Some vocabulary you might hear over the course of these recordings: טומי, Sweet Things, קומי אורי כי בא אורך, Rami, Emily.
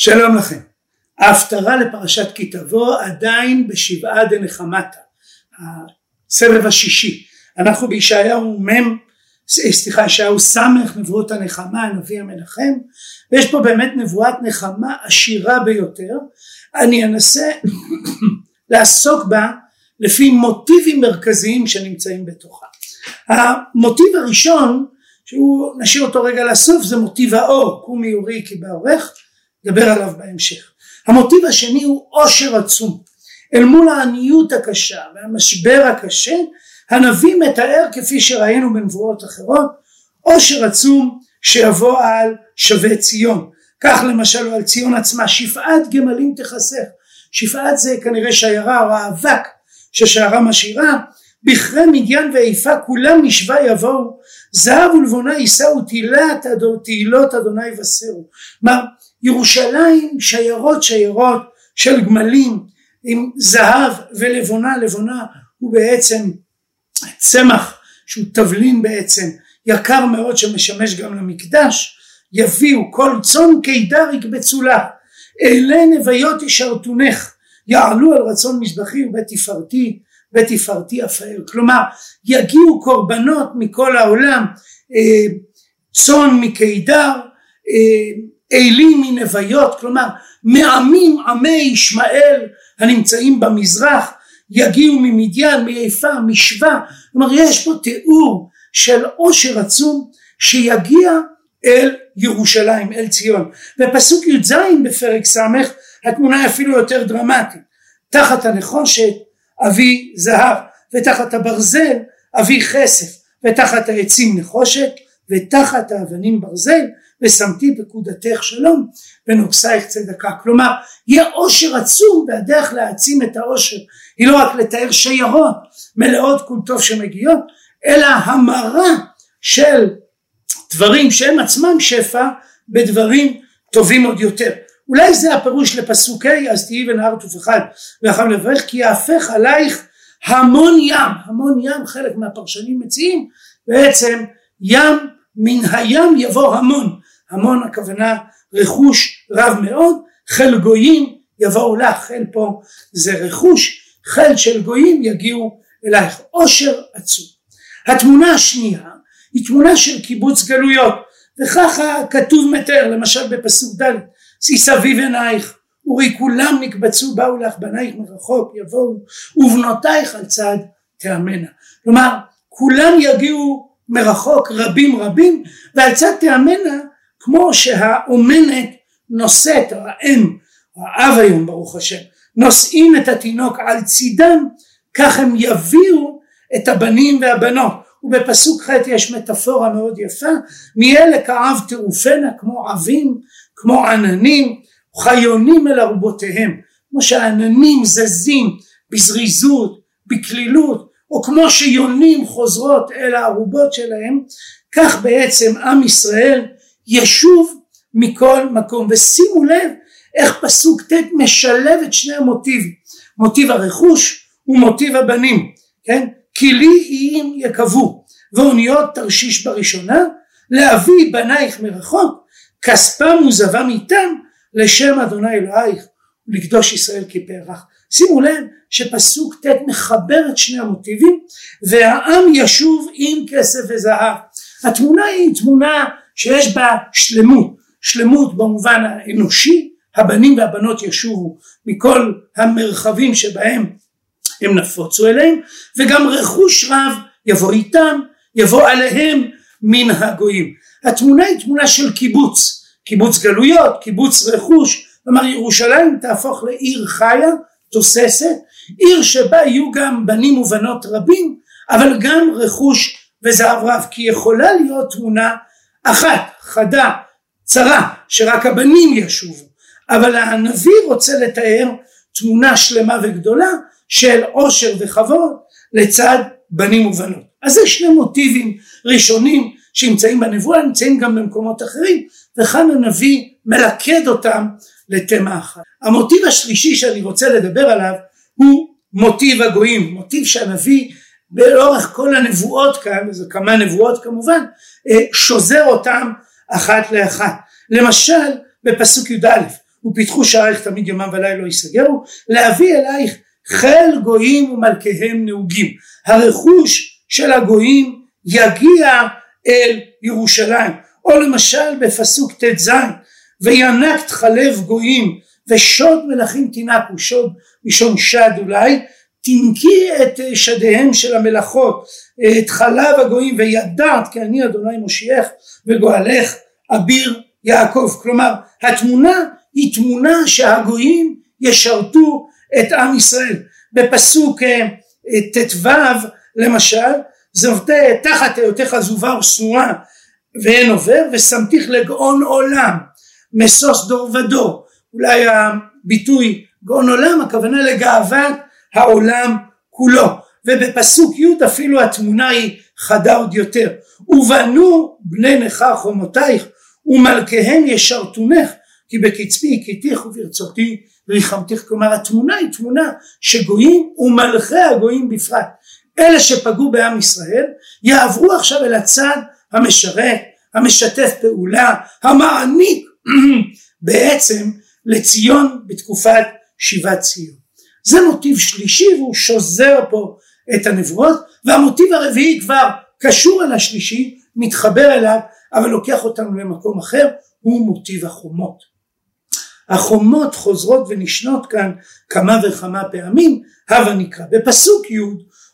שלום לכם. ההפטרה לפרשת כי תבוא עדיין בשבעה דנחמתא, הסבב השישי. אנחנו בישעיהו סמך נבואות הנחמה, הנביא המנחם, ויש פה באמת נבואת נחמה עשירה ביותר. אני אנסה לעסוק בה לפי מוטיבים מרכזיים שנמצאים בתוכה. המוטיב הראשון, שהוא נשאיר אותו רגע לסוף, זה מוטיב האור, קומי אורי כי בא אורך, נדבר עליו בהמשך. המוטיב השני הוא עושר עצום. אל מול העניות הקשה והמשבר הקשה, הנביא מתאר, כפי שראינו בנבואות אחרות, עושר עצום שיבוא על שבי ציון. כך למשל על ציון עצמה, שפעת גמלים תחסך. שפעת זה כנראה שיירה או האבק ששיירה משאירה. בכרי מדיין ואיפה כולם משווה יבואו, זהב ולבונה יישאו, תהילות אדוני יבשרו. כלומר, ירושלים שיירות של גמלים עם זהב ולבונה. לבונה הוא בעצם צמח שהוא תבלין בעצם יקר מאוד שמשמש גם למקדש. יביאו כל צאן קידר יקבצו לה, אלה נוויות ישרתונך, יעלו על רצון מזבחי בתפארתי אפאר. כלומר יגיעו קורבנות מכל העולם, צאן מקידר, אלים מנוויות, כלומר מעמים, עמי ישמעאל הנמצאים במזרח, יגיעו ממדיין, מאיפה, משווה. כלומר יש פה תיאור של עושר עצום שיגיע אל ירושלים, אל ציון. בפסוק י"ז בפרק סמך התמונה אפילו יותר דרמטית. תחת הנחושת אביא זהב, ותחת הברזל אביא כסף, ותחת העצים נחושת, ותחת האבנים ברזל, ושמתי פקודתך שלום, ונוגסייך צדקה. כלומר יהיה עושר עצום, והדרך להעצים את העושר היא לא רק לתאר שיירות מלאות כל טוב שמגיעות, אלא המרה של דברים שהם עצמם שפע בדברים טובים עוד יותר. אולי זה הפירוש לפסוקי אז תהי ונהר תופחד ואחר לברך כי יהפך עלייך המון ים. המון ים, חלק מהפרשנים מציעים בעצם ים, מן הים יבוא המון. המון הכוונה רכוש רב מאוד. חיל גויים יבואו לך, חיל פה זה רכוש, חיל של גויים יגיעו אלייך. עושר עצום. התמונה השנייה היא תמונה של קיבוץ גלויות, וככה כתוב מתאר למשל בפסוק ד' סביב עינייך וראי כולם נקבצו, באו לך בנייך מרחוק יבואו, ובנותייך על צד תאמנה. כלומר כולם יגיעו מרחוק, רבים, ועל צד תאמנה, כמו שהאומנת נושאת, האם, האב היום ברוך השם, נושאים את התינוק על צידם, כך הם יביאו את הבנים והבנות. ובפסוק ח' יש מטאפורה מאוד יפה, מאלה כאב תעופנה, כמו עבים, כמו עננים, חיונים אל ארובותיהם, כמו שהעננים זזים בזריזות, בקלילות, או כמו שיונים חוזרות אל הארובות שלהם, כך בעצם עם ישראל ישוב מכל מקום. ושימו לב איך פסוק ט' משלב את שני המוטיבים, מוטיב הרכוש ומוטיב הבנים, כן? כי לי איים יקבו ואוניות תרשיש בראשונה, להביא בנייך מרחוק, כספם וזבם איתם, לשם אדוני אלוהיך ולקדוש ישראל כי פארך. שימו לב שפסוק ט' מחבר את שני המוטיבים, והעם ישוב עם כסף וזהב. התמונה היא תמונה שיש בה שלמות, שלמות במובן האנושי, הבנים והבנות ישובו מכל המרחבים שבהם הם נפוצו אליהם, וגם רכוש רב יבוא איתם, יבוא עליהם מן הגויים. התמונה היא תמונה של קיבוץ, קיבוץ גלויות, קיבוץ רכוש. כלומר ירושלים תהפוך לעיר חיה, תוססת, עיר שבה יהיו גם בנים ובנות רבים, אבל גם רכוש וזהב רב. כי יכולה להיות תמונה אחת, חדה, צרה, שרק הבנים ישובו, אבל הנביא רוצה לתאר תמונה שלמה וגדולה של עושר וכבוד לצד בנים ובנות. אז זה שני מוטיבים ראשונים שנמצאים בנבואה, נמצאים גם במקומות אחרים, וכאן הנביא מלכד אותם לתמה אחת. המוטיב השלישי שאני רוצה לדבר עליו הוא מוטיב הגויים, מוטיב שהנביא באורך כל הנבואות כאן, זה כמה נבואות כמובן, שוזר אותם אחת לאחת. למשל בפסוק י"א ופיתחו שעריך תמיד יומם ולילה לא ייסגרו, להביא אלייך חיל גויים ומלכיהם נהוגים. הרכוש של הגויים יגיע אל ירושלים. או למשל בפסוק ט"ז, וינקת חלב גויים ושוד מלכים תינקו, שוד משון שד אולי, תנקי את שדיהם של המלאכות, את חלב הגויים, וידעת כי אני אדוני מושיעך וגואלך אביר יעקב. כלומר התמונה היא תמונה שהגויים ישרתו את עם ישראל. בפסוק ט"ו למשל, זבת תחת היותך עזובה וסורה ואין עובר, ושמתיך לגאון עולם מסוס דור ודור. אולי הביטוי גאון עולם הכוונה לגאוות העולם כולו. ובפסוק י' אפילו התמונה היא חדה עוד יותר, ובנו בני נכר חומותייך ומלכיהם ישרתונך, כי בקצפי הכיתיך וברצותי ריחמתיך. כלומר התמונה היא תמונה שגויים ומלכי הגויים בפרט, אלה שפגעו בעם ישראל, יעברו עכשיו אל הצד המשרת, המשתף פעולה, המעניק בעצם לציון בתקופת שיבת ציון. זה מוטיב שלישי, והוא שוזר פה את הנבואות, והמוטיב הרביעי כבר קשור אל השלישי, מתחבר אליו, אבל לוקח אותנו למקום אחר, הוא מוטיב החומות. החומות חוזרות ונשנות כאן כמה וכמה פעמים, הווה נקרא. בפסוק י'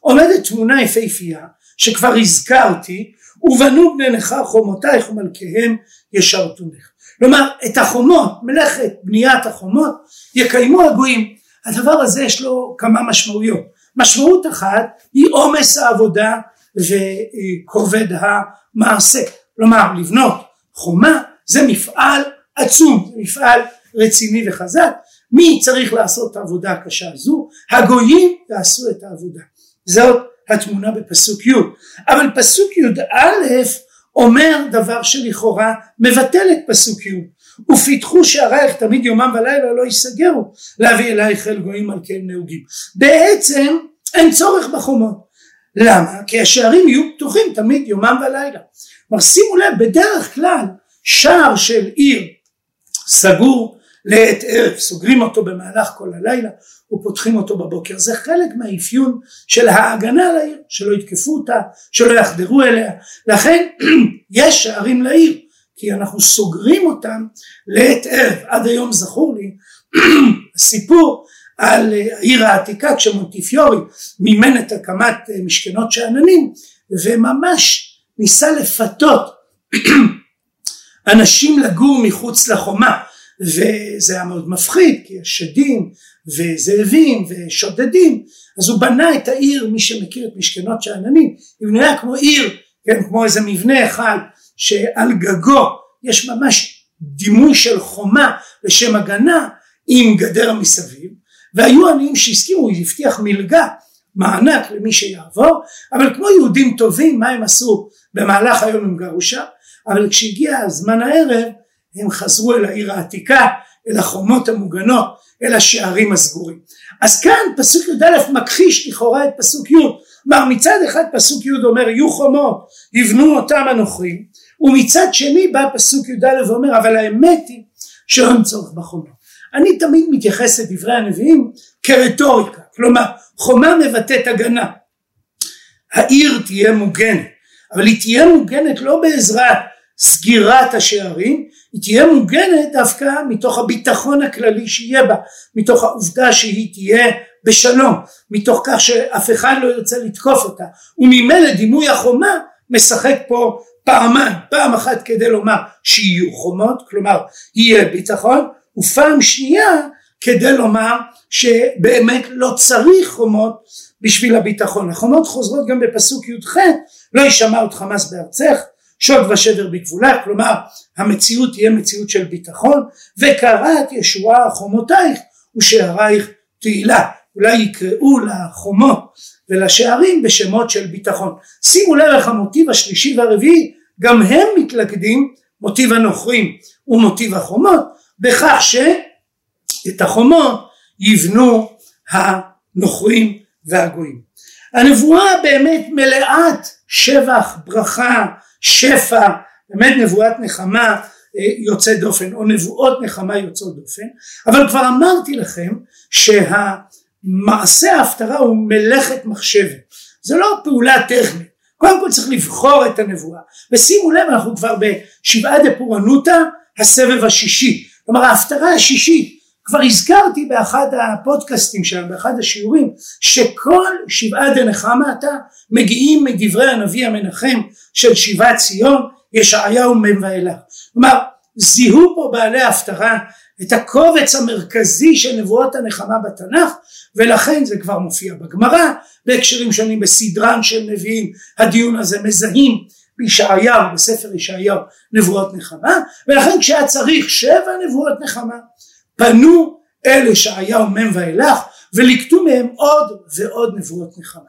עומדת תמונה יפהפייה שכבר הזכרתי, ובנו בני נכר חומותייך ומלכיהם ישרתונך. כלומר את החומות, מלאכת בניית החומות יקיימו הגויים. הדבר הזה יש לו כמה משמעויות. משמעות אחת היא עומס העבודה וכובד המעשה. כלומר לבנות חומה זה מפעל עצום, זה מפעל רציני וחזק. מי צריך לעשות את העבודה הקשה הזו? הגויים יעשו את העבודה. זאת התמונה בפסוק י'. אבל פסוק י' אומר דבר שלכאורה מבטל את פסוק י', ופיתחו שעריך תמיד יומם ולילה לא ייסגרו, להביא אלייך חיל גויים מלכיהם נהוגים. בעצם אין צורך בחומות. למה? כי השערים יהיו פתוחים תמיד יומם ולילה. שימו לב, בדרך כלל שער של עיר סגור לעת ערב, סוגרים אותו במהלך כל הלילה ופותחים אותו בבוקר. זה חלק מהאפיון של ההגנה על העיר, שלא יתקפו אותה, שלא יחדרו אליה. לכן יש שערים לעיר, כי אנחנו סוגרים אותם לעת ערב. עד היום זכור לי הסיפור על העיר העתיקה, כשמונטיפיורי מימן את הקמת משכנות שאננים, וממש ניסה לפתות אנשים לגור מחוץ לחומה, וזה היה מאוד מפחיד, כי יש שדים וזאבים ושודדים. אז הוא בנה את העיר, מי שמכיר את משכנות שאננים, הוא נראה כמו עיר, כן, כמו איזה מבנה אחד שעל גגו יש ממש דימוי של חומה לשם הגנה עם גדר מסביב, והיו עניים שהסכימו. הוא הבטיח מלגה, מענק למי שיעבור, אבל כמו יהודים טובים, מה הם עשו? במהלך היום הם גרו שם, אבל כשהגיע הזמן הערב הם חזרו אל העיר העתיקה, אל החומות המוגנות, אל השערים הסגורים. אז כאן פסוק י' מכחיש לכאורה את פסוק י'. כלומר מצד אחד פסוק י' אומר יהיו חומות, יבנו אותם הנוכרים, ומצד שני בא פסוק י' ואומר אבל האמת היא שאין צורך בחומות. אני תמיד מתייחס את דברי הנביאים כרטוריקה, כלומר חומה מבטאת הגנה. העיר תהיה מוגנת, אבל היא תהיה מוגנת לא בעזרת סגירת השערים, היא תהיה מוגנת דווקא מתוך הביטחון הכללי שיהיה בה, מתוך העובדה שהיא תהיה בשלום, מתוך כך שאף אחד לא ירצה לתקוף אותה. וממילא דימוי החומה משחק פה פעמיים, פעם אחת כדי לומר שיהיו חומות, כלומר יהיה ביטחון, ופעם שנייה כדי לומר שבאמת לא צריך חומות בשביל הביטחון. החומות חוזרות גם בפסוק י"ח, לא ישמע עוד חמאס בארצך, שוד ושבר בגבולה. כלומר המציאות תהיה מציאות של ביטחון, וקראת ישועה חומותייך ושערייך תהילה. אולי יקראו לחומות ולשערים בשמות של ביטחון. שימו לב איך המוטיב השלישי והרביעי גם הם מתלכדים, מוטיב הנוכרים ומוטיב החומות, בכך שאת החומות יבנו הנוכרים והגויים. הנבואה באמת מלאת שבח, ברכה, שפע, באמת נבואת נחמה, יוצא דופן, או נבואות נחמה יוצאות דופן. אבל כבר אמרתי לכם שהמעשה ההפטרה הוא מלאכת מחשבת, זה לא פעולה טכנית. קודם כל צריך לבחור את הנבואה, ושימו לב אנחנו כבר בשבעה דפורנותה הסבב השישי, כלומר ההפטרה השישית. כבר הזכרתי באחד הפודקאסטים שלנו, באחד השיעורים, שכל שבעה דנחמתה מגיעים מדברי הנביא המנחם של שיבת ציון, ישעיהו מ' ואילך. כלומר זיהו פה בעלי ההפטרה את הקובץ המרכזי של נבואות הנחמה בתנ"ך, ולכן זה כבר מופיע בגמרא בהקשרים שונים, בסדרן של נביאים הדיון הזה מזהים בישעיהו, בספר ישעיהו, נבואות נחמה. ולכן כשהיה צריך 7 נבואות נחמה, פנו אל ישעיהו מ' ואילך ולקטו מהם עוד ועוד נבואות נחמה.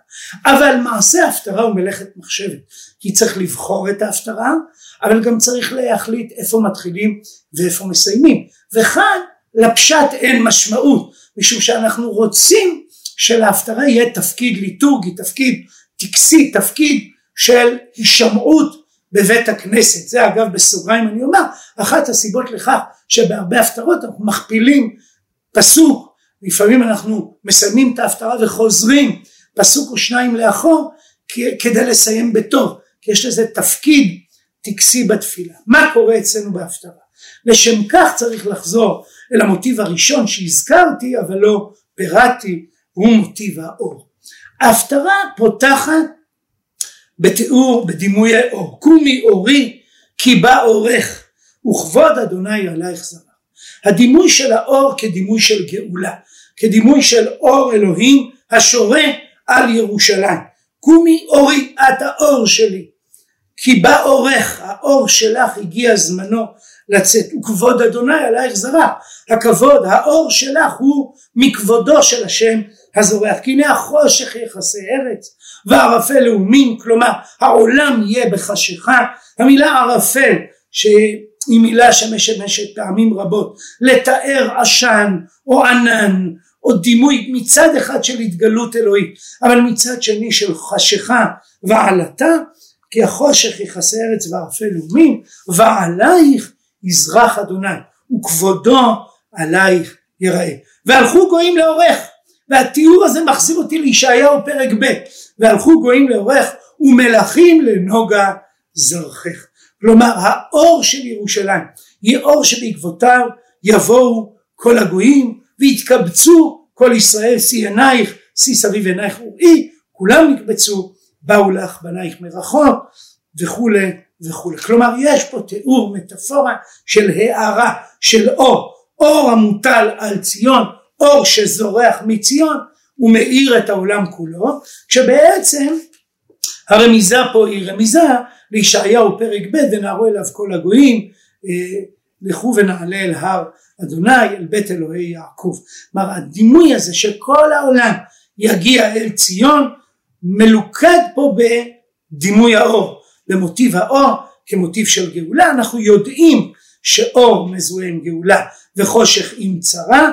אבל מעשה ההפטרה הוא מלאכת מחשבת, כי צריך לבחור את ההפטרה, אבל גם צריך להחליט איפה מתחילים ואיפה מסיימים. וכאן לפשט אין משמעות, משום שאנחנו רוצים שלהפטרה יהיה תפקיד ליטורגי, תפקיד טקסי, תפקיד של הישמעות בבית הכנסת. זה אגב בסוגריים אני אומר, אחת הסיבות לכך שבהרבה הפטרות אנחנו מכפילים פסוק, לפעמים אנחנו מסיימים את ההפטרה וחוזרים פסוק או שניים לאחור כדי לסיים בטוב, כי יש לזה תפקיד טקסי בתפילה. מה קורה אצלנו בהפטרה? לשם כך צריך לחזור אל המוטיב הראשון שהזכרתי אבל לא פירטתי, הוא מוטיב האור. ההפטרה פותחת בתיאור, בדימוי האור. קומי אורי כי בא אורך וכבוד אדוני עלייך זרח. הדימוי של האור כדימוי של גאולה, כדימוי של אור אלוהים השורה על ירושלים. קומי אורי, את האור שלי, כי בא אורך, האור שלך הגיע זמנו לצאת, וכבוד אדוני עלייך זרח. הכבוד, האור שלך הוא מכבודו של השם הזורח. כי הנה החושך יחסי ארץ וערפל לאומים, כלומר העולם יהיה בחשיכה. המילה ערפל שהיא מילה שמשמשת פעמים רבות לתאר עשן או ענן או דימוי מצד אחד של התגלות אלוהית, אבל מצד שני של חשיכה ועלתה. כי החושך יחסי ארץ וערפל לאומים ועלייך יזרח אדוני וכבודו עלייך יראה. והלכו גויים לאורך, והתיאור הזה מחזיר אותי לישעיהו פרק ב', והלכו גויים לאורך ומלכים לנוגה זרחך. כלומר האור של ירושלים יהיה אור שבעקבותיו יבואו כל הגויים והתקבצו כל ישראל, שי עינייך, שי סביב עינייך וראי, כולם נקבצו, באו לך בנייך מרחוק וכולי וכולי. כלומר יש פה תיאור, מטאפורה של הארה, של אור, אור המוטל על ציון, אור שזורח מציון ומאיר את העולם כולו. כשבעצם הרמיזה פה היא רמיזה לישעיהו פרק ב', ונערו אליו כל הגויים, לכו ונעלה אל הר אדוני, אל בית אלוהי יעקב. כלומר הדימוי הזה שכל העולם יגיע אל ציון מלוכד פה בדימוי האור, במוטיב האור כמוטיב של גאולה. אנחנו יודעים שאור מזוהה עם גאולה וחושך עם צרה,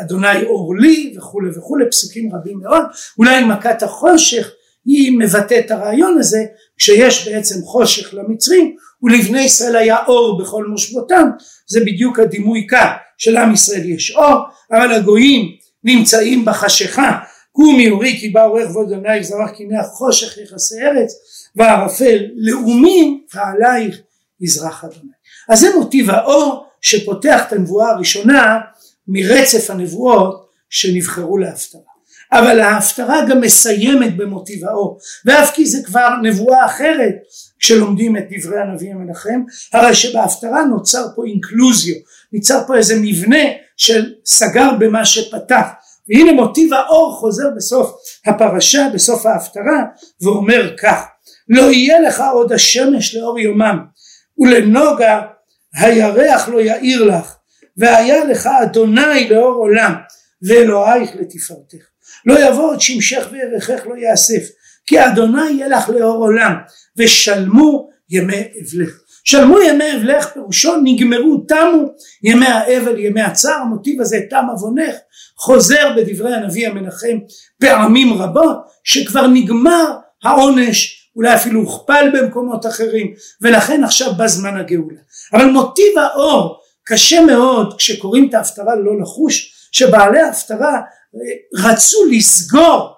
אדוני אור לי וכו' וכו', פסוקים רבים מאוד. אולי מכת החושך היא מבטאת את הרעיון הזה, כשיש בעצם חושך למצרים ולבני ישראל היה אור בכל מושבותם. זה בדיוק הדימוי כאן, שלעם ישראל יש אור אבל הגויים נמצאים בחשיכה. קומי אורי כי בא אורך וכבוד אדוני יזרח, כי הנה החושך יכסה ארץ וערפל לאומים ועלייך יזרח אדוני. אז זה מוטיב האור שפותח את הנבואה הראשונה מרצף הנבואות שנבחרו להפטרה. אבל ההפטרה גם מסיימת במוטיב האור, ואף כי זה כבר נבואה אחרת כשלומדים את דברי הנביא המנחם. הרי שבהפטרה נוצר פה אינקלוזיו, נוצר פה איזה מבנה של סגר במה שפתח, והנה מוטיב האור חוזר בסוף הפרשה, בסוף ההפטרה, ואומר כך: לא יהיה לך עוד השמש לאור יומם ולנוגה הירח לא יאיר לך, והיה לך אדוני לאור עולם ואלוהיך לתפארתך. לא יבוא עוד שמשך וירכך לא יאסף, כי אדוני יהיה לך לאור עולם ושלמו ימי אבלך. שלמו ימי אבלך פירושו נגמרו, תמו ימי האבל, ימי הצער. המוטיב הזה, תם עוונך, חוזר בדברי הנביא המנחם פעמים רבות, שכבר נגמר העונש אולי אפילו הוכפל במקומות אחרים, ולכן עכשיו בא זמן הגאולה. אבל מוטיב האור קשה מאוד כשקוראים את ההפטרה לא לחוש, שבעלי ההפטרה רצו לסגור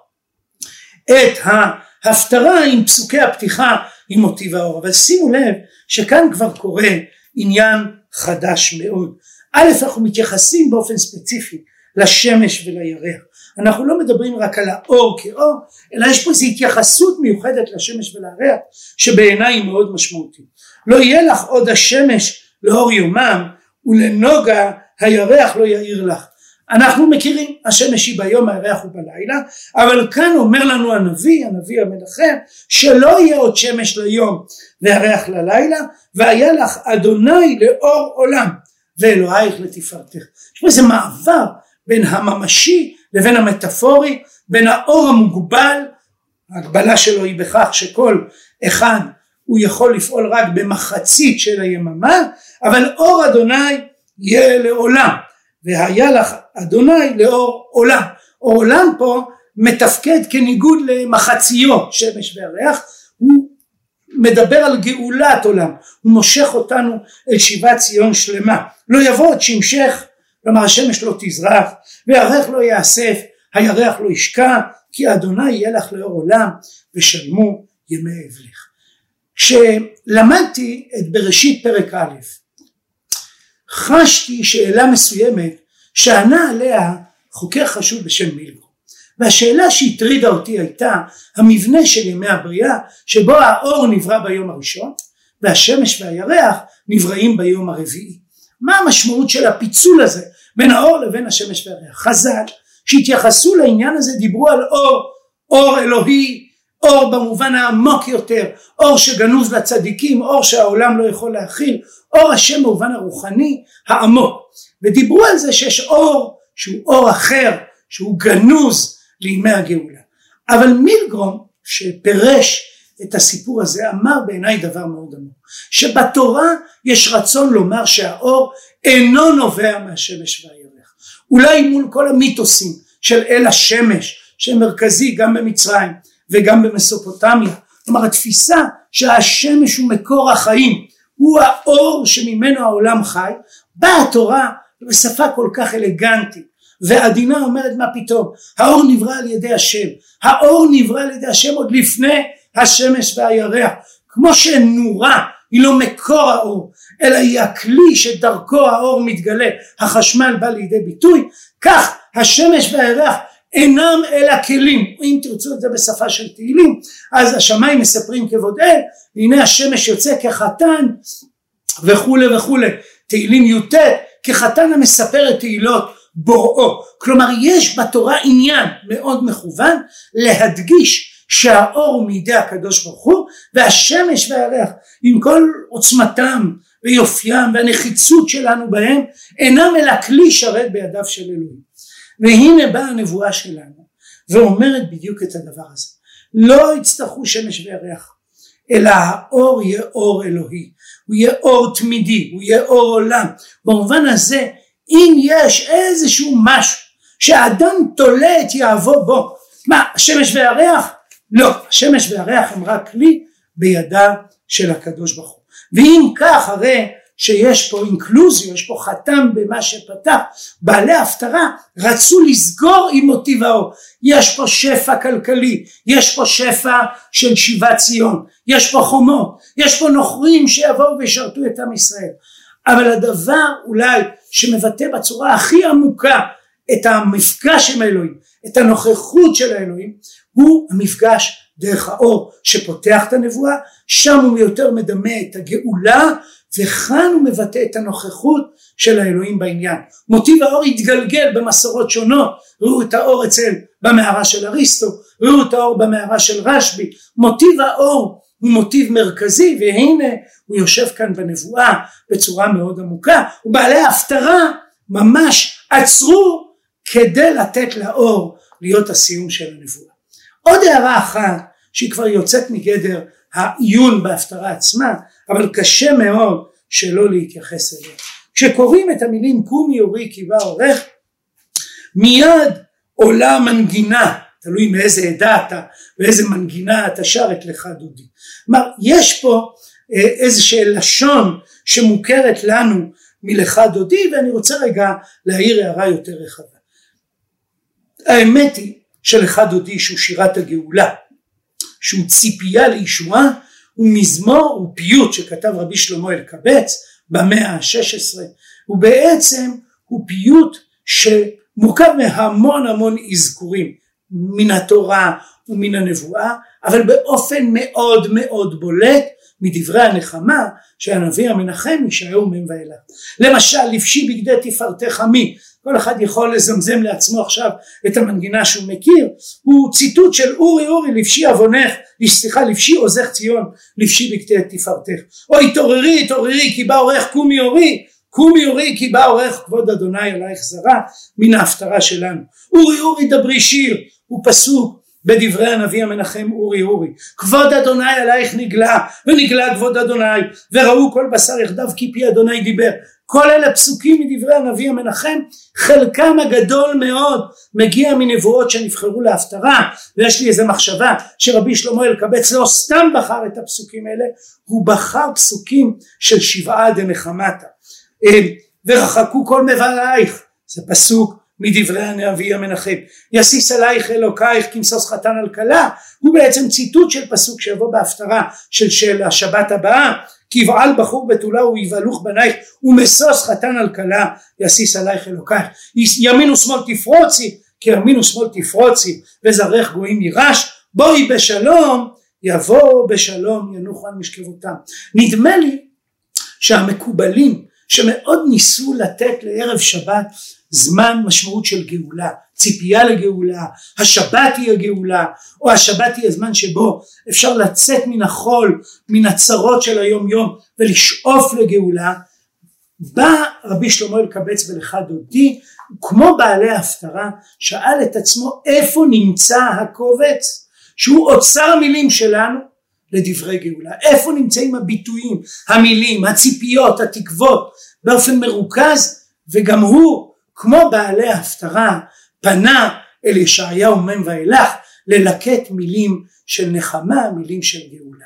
את ההפטרה עם פסוקי הפתיחה עם מוטיב האור. אבל שימו לב שכאן כבר קורה עניין חדש מאוד. א', אנחנו מתייחסים באופן ספציפי לשמש ולירח. אנחנו לא מדברים רק על האור כאור, אלא יש פה איזו התייחסות מיוחדת לשמש ולירח, שבעיניי היא מאוד משמעותית. לא יהיה לך עוד השמש לאור יומם, ולנוגה הירח לא יאיר לך. אנחנו מכירים, השמש היא ביום, הירח הוא בלילה, אבל כאן אומר לנו הנביא המנחם, שלא יהיה עוד שמש ליום והירח ללילה, והיה לך אדוני לאור עולם, ואלוהיך לתפארתך. יש פה איזה מעבר בין הממשי לבין המטאפורי, בין האור המוגבל, ההגבלה שלו היא בכך שכל אחד הוא יכול לפעול רק במחצית של היממה, אבל אור אדוני יהיה לעולם, והיה לך אדוני לאור עולם. אור עולם פה מתפקד כניגוד למחציו, שמש והירח, הוא מדבר על גאולת עולם, הוא מושך אותנו אל שיבת ציון שלמה. לא יבוא עוד שימשך, כלומר השמש לא תזרח, והירח לא יאסף, הירח לא ישקע, כי אדוני יהיה לך לאור עולם, ושלמו ימי אבלך. כשלמדתי את בראשית פרק א', חשתי שאלה מסוימת שענה עליה חוקר חשוב בשם מילגו, והשאלה שהטרידה אותי הייתה המבנה של ימי הבריאה, שבו האור נברא ביום הראשון והשמש והירח נבראים ביום הרביעי. מה המשמעות של הפיצול הזה בין האור לבין השמש והירח? חז"ל שהתייחסו לעניין הזה דיברו על אור, אור אלוהי, אור במובן העמוק יותר, אור שגנוז לצדיקים, אור שהעולם לא יכול להכיל, אור השם במובן הרוחני העמוק. ודיברו על זה שיש אור שהוא אור אחר, שהוא גנוז לימי הגאולה. אבל מילגרום שפרש את הסיפור הזה אמר בעיניי דבר מאוד עמוק, שבתורה יש רצון לומר שהאור אינו נובע מהשמש והירח. אולי מול כל המיתוסים של אל השמש שמרכזי גם במצרים וגם במסופוטמיה, כלומר התפיסה שהשמש הוא מקור החיים, הוא האור שממנו העולם חי, באה התורה בשפה כל כך אלגנטית ועדינה אומרת מה פתאום, האור נברא על ידי השם, האור נברא על ידי השם עוד לפני השמש והירח, כמו שנורה היא לא מקור האור, אלא היא הכלי שדרכו האור מתגלה, החשמל בא לידי ביטוי, כך השמש והירח אינם אלא כלים, אם תרצו את זה בשפה של תהילים, אז השמיים מספרים כבוד אל, והנה השמש יוצא כחתן וכולי וכולי, תהילים יותר, כחתן המספר את תהילות בוראו, כלומר יש בתורה עניין מאוד מכוון להדגיש שהאור הוא מידי הקדוש ברוך הוא, והשמש והירח עם כל עוצמתם ויופיים והנחיצות שלנו בהם אינם אלא כלי שרת בידיו של אלוהים. והנה באה הנבואה שלנו ואומרת בדיוק את הדבר הזה, לא יצטרכו שמש וירח, אלא האור יהיה אור אלוהי, הוא יהיה אור תמידי, הוא יהיה אור עולם. במובן הזה אם יש איזשהו משהו שהאדם תולה את יעבו בו, מה השמש והירח? לא, השמש והירח הם רק כלי בידה של הקדוש ברוך הוא. ואם כך הרי שיש פה אינקלוזיה, יש פה חתם במה שפתח, בעלי ההפטרה רצו לסגור עם מוטיב האור, יש פה שפע כלכלי, יש פה שפע של שיבת ציון, יש פה חומות, יש פה נוכרים שיבואו וישרתו את עם ישראל, אבל הדבר אולי שמבטא בצורה הכי עמוקה את המפגש עם האלוהים, את הנוכחות של האלוהים, הוא המפגש דרך האור שפותח את הנבואה, שם הוא יותר מדמה את הגאולה, וכאן הוא מבטא את הנוכחות של האלוהים בעניין. מוטיב האור התגלגל במסורות שונות, ראו את האור אצל במערה של אריסטו, ראו את האור במערה של רשב"י, מוטיב האור הוא מוטיב מרכזי, והנה הוא יושב כאן בנבואה בצורה מאוד עמוקה, ובעלי ההפטרה ממש עצרו כדי לתת לאור להיות הסיום של הנבואה. עוד הערה אחת שהיא כבר יוצאת מגדר העיון בהפטרה עצמה, אבל קשה מאוד שלא להתייחס אליה. כשקוראים את המילים קומי אורי כי בא אורך, מיד עולה מנגינה תלוי מאיזה עדה אתה, באיזה מנגינה אתה שר את לך דודי. כלומר, יש פה איזושהי לשון שמוכרת לנו מלך דודי, ואני רוצה רגע להעיר הערה יותר רחבה. האמת היא שלך דודי שהוא שירת הגאולה, שהוא ציפייה לישועה, הוא מזמור, הוא פיוט שכתב רבי שלמה אלקבץ במאה ה-16, ובעצם הוא פיוט שמורכב מהמון המון אזכורים, מן התורה ומן הנבואה, אבל באופן מאוד מאוד בולט מדברי הנחמה שהנביא המנחם ישעיהו מהם ואילך. למשל, לבשי בגדי תפארתך עמי, כל אחד יכול לזמזם לעצמו עכשיו את המנגינה שהוא מכיר, הוא ציטוט של אורי אורי לבשי עוונך, סליחה, לבשי עוזך ציון, לבשי בגדי תפארתך, או התעוררי התעוררי כי בא אורך, קומי אורי, קומי אורי כי בא אורך, כבוד אדוני אלייך זרה, מן ההפטרה שלנו. אורי אורי דברי שיר, הוא פסוק בדברי הנביא המנחם אורי אורי, כבוד אדוני אלייך נגלה, ונגלה כבוד אדוני, וראו כל בשר יחדיו כי פי אדוני דיבר. כל אלה פסוקים מדברי הנביא המנחם, חלקם הגדול מאוד מגיע מנבואות שנבחרו להפטרה, ויש לי איזה מחשבה שרבי שלמה אלקבץ לא סתם בחר את הפסוקים האלה, הוא בחר פסוקים של שבעה דנחמתה. ורחקו כל מבלייך, זה פסוק מדברי הנביא המנחם, יסיס עלייך אלוקייך כמסוס חתן על כלה, הוא בעצם ציטוט של פסוק שיבוא בהפטרה של השבת הבאה, כי יבעל בחור בתולה ויבהלוך בנייך ומסוס חתן על כלה, יסיס עלייך אלוקייך, ימין ושמאל תפרוצי, כי ימין ושמאל תפרוצי וזרח גויים יירש, בואי בשלום יבוא בשלום ינוחו על משכבותם. נדמה לי שהמקובלים שמאוד ניסו לתת לערב שבת זמן משמעות של גאולה, ציפייה לגאולה, השבת היא הגאולה, או השבת היא הזמן שבו אפשר לצאת מן החול, מן הצרות של היום יום, ולשאוף לגאולה. בא רבי שלמה אלקבץ ולך דודי, כמו בעלי ההפטרה, שאל את עצמו איפה נמצא הקובץ, שהוא אוצר מילים שלנו, לדברי גאולה. איפה נמצאים הביטויים, המילים, הציפיות, התקוות, באופן מרוכז, וגם הוא, כמו בעלי ההפטרה, פנה אל ישעיהו מהם ואילך, ללקט מילים של נחמה, מילים של גאולה.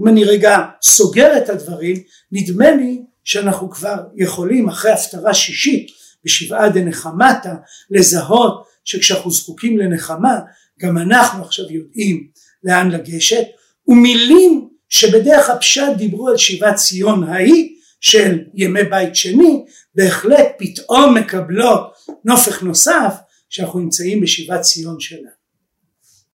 אם אני רגע סוגר את הדברים, נדמה לי שאנחנו כבר יכולים, אחרי הפטרה שישית, בשבעה דנחמתה, לזהות שכשאנחנו זקוקים לנחמה, גם אנחנו עכשיו יודעים לאן לגשת, ומילים שבדרך הפשט דיברו על שיבת ציון ההיא של ימי בית שני, בהחלט פתאום מקבלות נופך נוסף שאנחנו נמצאים בשיבת ציון שלנו.